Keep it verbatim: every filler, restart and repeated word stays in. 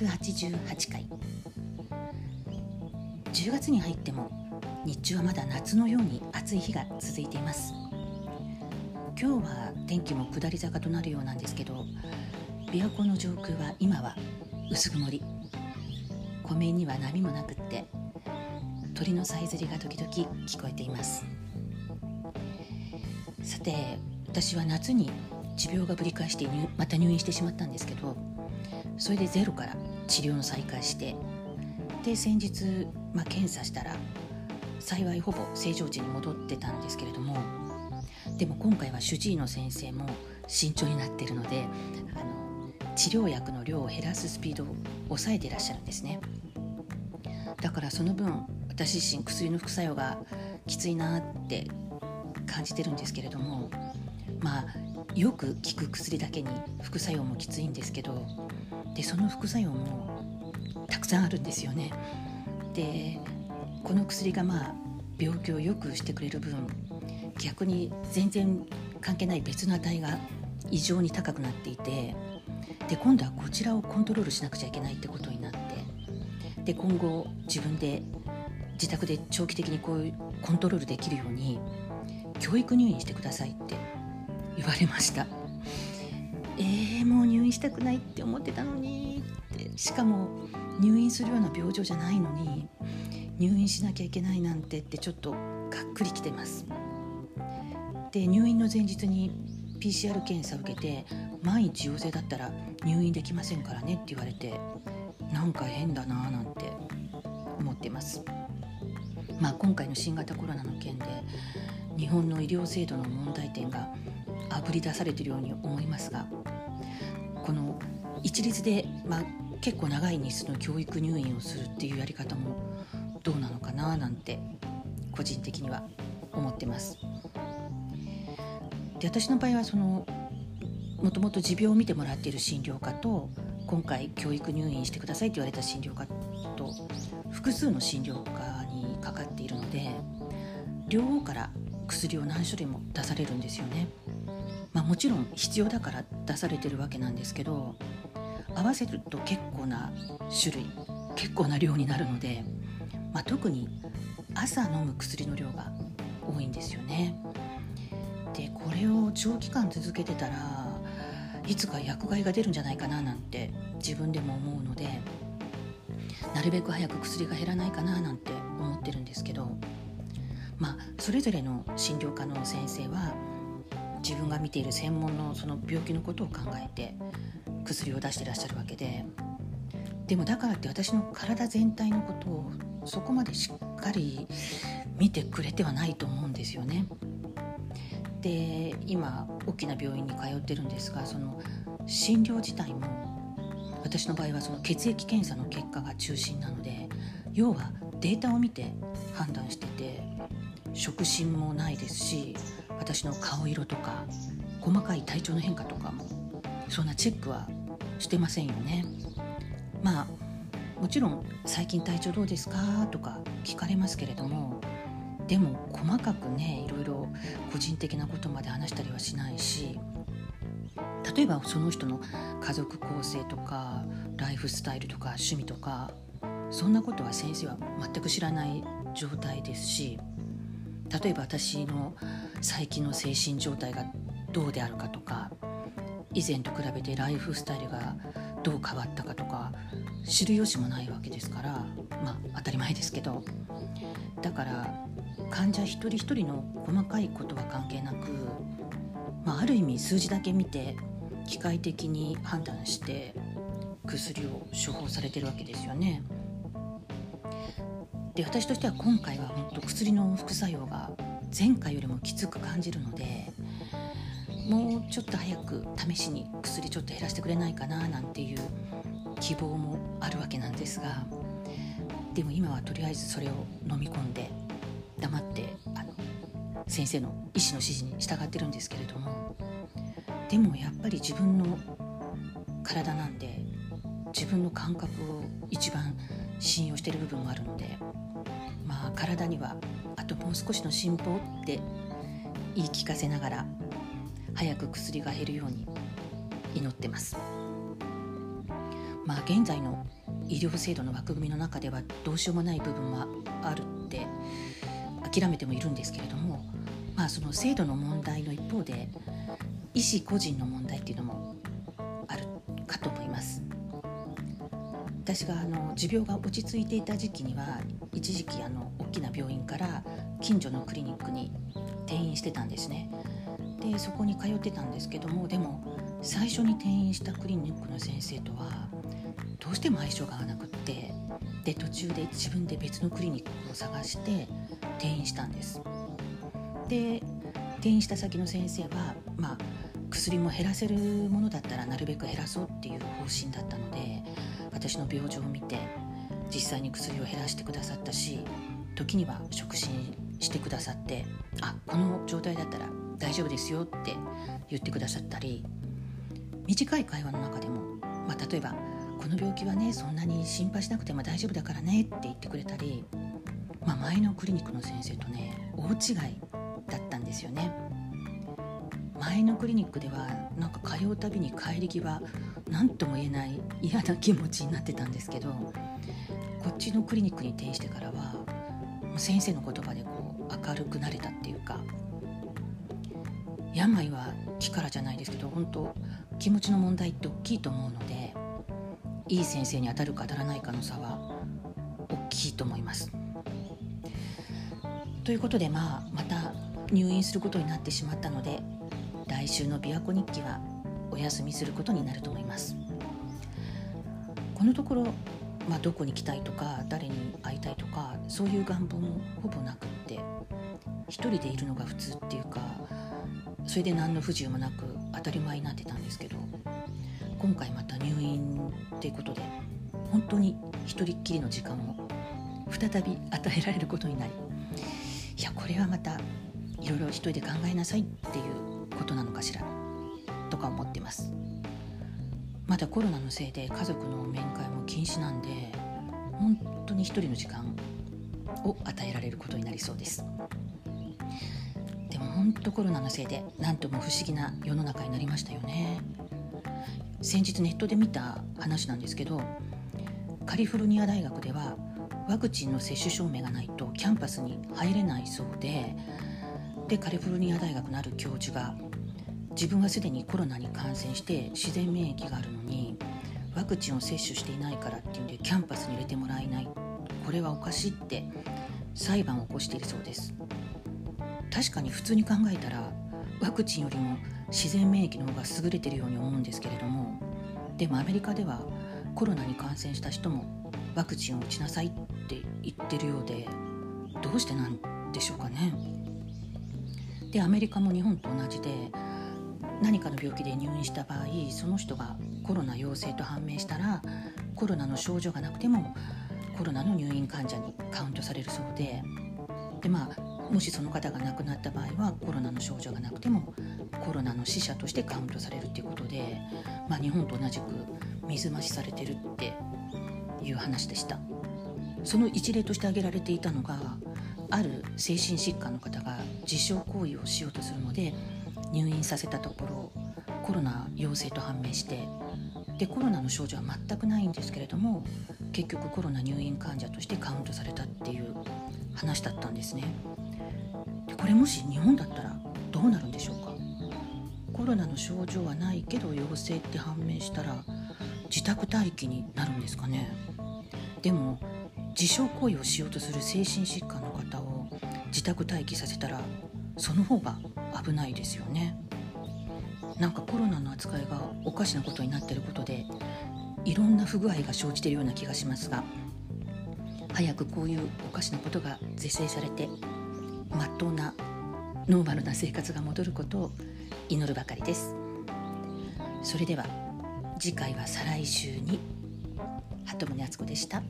ひゃくはちじゅうはちかい。じゅうがつに入っても日中はまだ夏のように暑い日が続いています。今日は天気も下り坂となるようなんですけど、琵琶湖の上空は今は薄曇り、湖面には波もなくって鳥のさえずりが時々聞こえています。さて、私は夏に持病がぶり返してまた入院してしまったんですけど、それでゼロから治療の再開して、で先日、まあ、検査したら幸いほぼ正常値に戻ってたんですけれども、でも今回は主治医の先生も慎重になっているので、あの治療薬の量を減らすスピードを抑えていらっしゃるんですね。だからその分私自身薬の副作用がきついなって感じてるんですけれども、まあよく効く薬だけに副作用もきついんですけど、でその副作用もたくさんあるんですよね。でこの薬がまあ病気を良くしてくれる分、逆に全然関係ない別の値が異常に高くなっていて、で今度はこちらをコントロールしなくちゃいけないってことになって、で今後自分で自宅で長期的にこういうコントロールできるように教育入院してくださいって言われました。えー、もう入院したくないって思ってたのにって、しかも入院するような病状じゃないのに入院しなきゃいけないなんてって、ちょっとがっくりきてます。で入院の前日に ピーシーアール 検査を受けて、万一陽性だったら入院できませんからねって言われて、なんか変だななんて思ってます。まあ今回の新型コロナの件で日本の医療制度の問題点があぶり出されているように思いますが、この一律で、まあ、結構長い日数の教育入院をするっていうやり方もどうなのかななんて個人的には思ってます。で私の場合はそのもともと持病を見てもらっている診療科と、今回教育入院してくださいと言われた診療科と複数の診療科にかかっているので、両方から薬を何種類も出されるんですよね。まあ、もちろん必要だから出されてるわけなんですけど、合わせると結構な種類、結構な量になるので、まあ、特に朝飲む薬の量が多いんですよね。でこれを長期間続けてたらいつか薬害が出るんじゃないかななんて自分でも思うので、なるべく早く薬が減らないかななんて思ってるんですけど、まあ、それぞれの診療科の先生は自分が見ている専門のその病気のことを考えて薬を出していらっしゃるわけで、でもだからって私の体全体のことをそこまでしっかり見てくれてはないと思うんですよね。で今大きな病院に通ってるんですが、その診療自体も私の場合はその血液検査の結果が中心なので、要はデータを見て判断してて、触診もないですし、私の顔色とか細かい体調の変化とかもそんなチェックはしてませんよね。まあもちろん最近体調どうですかとか聞かれますけれども、でも細かくね、いろいろ個人的なことまで話したりはしないし、例えばその人の家族構成とかライフスタイルとか趣味とか、そんなことは先生は全く知らない状態ですし、例えば私の最近の精神状態がどうであるかとか、以前と比べてライフスタイルがどう変わったかとか知る由もないわけですから、まあ当たり前ですけど、だから患者一人一人の細かいことは関係なく、まあ、ある意味数字だけ見て機械的に判断して薬を処方されてるわけですよね。で私としては今回は本当薬の副作用が前回よりもきつく感じるので、もうちょっと早く試しに薬ちょっと減らしてくれないかななんていう希望もあるわけなんですが、でも今はとりあえずそれを飲み込んで黙ってあの先生の医師の指示に従ってるんですけれども、でもやっぱり自分の体なんで自分の感覚を一番信用してる部分もあるので、まあ体にはあともう少しの進歩って言い聞かせながら早く薬が減るように祈ってます。まあ、現在の医療制度の枠組みの中ではどうしようもない部分はあるって諦めてもいるんですけれども、まあ、その制度の問題の一方で医師個人の問題っていうのもあるかと思います。私があの持病が落ち着いていた時期には一時期あの大きな病院から近所のクリニックに転院してたんですね。でそこに通ってたんですけども、でも最初に転院したクリニックの先生とはどうしても相性が合わなくって、で途中で自分で別のクリニックを探して転院したんです。で転院した先の先生は、まあ、薬も減らせるものだったらなるべく減らそうっていう方針だったので、私の病状を見て実際に薬を減らしてくださったし、時には触診してくださって、あ、この状態だったら大丈夫ですよって言ってくださったり、短い会話の中でも、まあ、例えばこの病気はねそんなに心配しなくても大丈夫だからねって言ってくれたり、まあ、前のクリニックの先生とね大違いだったんですよね。前のクリニックではなんか通うたびに帰り際何とも言えない嫌な気持ちになってたんですけど、こっちのクリニックに転院してからは先生の言葉でこう明るくなれたっていうか、病は気からじゃないですけど、本当気持ちの問題って大きいと思うので、いい先生に当たるか当たらないかの差は大きいと思います。ということで、まあ、また入院することになってしまったので、来週の琵琶湖日記はお休みすることになると思います。このところ、まあ、どこに来たいとか誰に会いたいとかそういう願望もほぼなくって、一人でいるのが普通っていうか、それで何の不自由もなく当たり前になってたんですけど、今回また入院っていうことで本当に一人っきりの時間を再び与えられることになり、いやこれはまたいろいろ一人で考えなさいっていうことなのかしらとか思ってます。まだコロナのせいで家族の面会も禁止なんで、本当に一人の時間を与えられることになりそうです。でも本当コロナのせいで何とも不思議な世の中になりましたよね。先日ネットで見た話なんですけど、カリフォルニア大学ではワクチンの接種証明がないとキャンパスに入れないそうで、でカリフォルニア大学のある教授が、自分はすでにコロナに感染して自然免疫があるのにワクチンを接種していないからっていうんでキャンパスに入れてもらえない、これはおかしいって裁判を起こしているそうです。確かに普通に考えたらワクチンよりも自然免疫の方が優れているように思うんですけれども、でもアメリカではコロナに感染した人もワクチンを打ちなさいって言ってるようで、どうしてなんでしょうかね。でアメリカも日本と同じで、何かの病気で入院した場合、その人がコロナ陽性と判明したらコロナの症状がなくてもコロナの入院患者にカウントされるそうで、でまあもしその方が亡くなった場合はコロナの症状がなくてもコロナの死者としてカウントされるということで、まあ、日本と同じく水増しされてるっていう話でした。その一例として挙げられていたのが、ある精神疾患の方が自傷行為をしようとするので入院させたところコロナ陽性と判明して、でコロナの症状は全くないんですけれども結局コロナ入院患者としてカウントされたっていう話だったんですね。でこれもし日本だったらどうなるんでしょうか。コロナの症状はないけど陽性って判明したら自宅待機になるんですかね。でも自傷行為をしようとする精神疾患の方を自宅待機させたらその方が危ないですよね。なんかコロナの扱いがおかしなことになっていることでいろんな不具合が生じているような気がしますが、早くこういうおかしなことが是正されてまっとうなノーマルな生活が戻ることを祈るばかりです。それでは次回は再来週に。鳩宗敦子でした。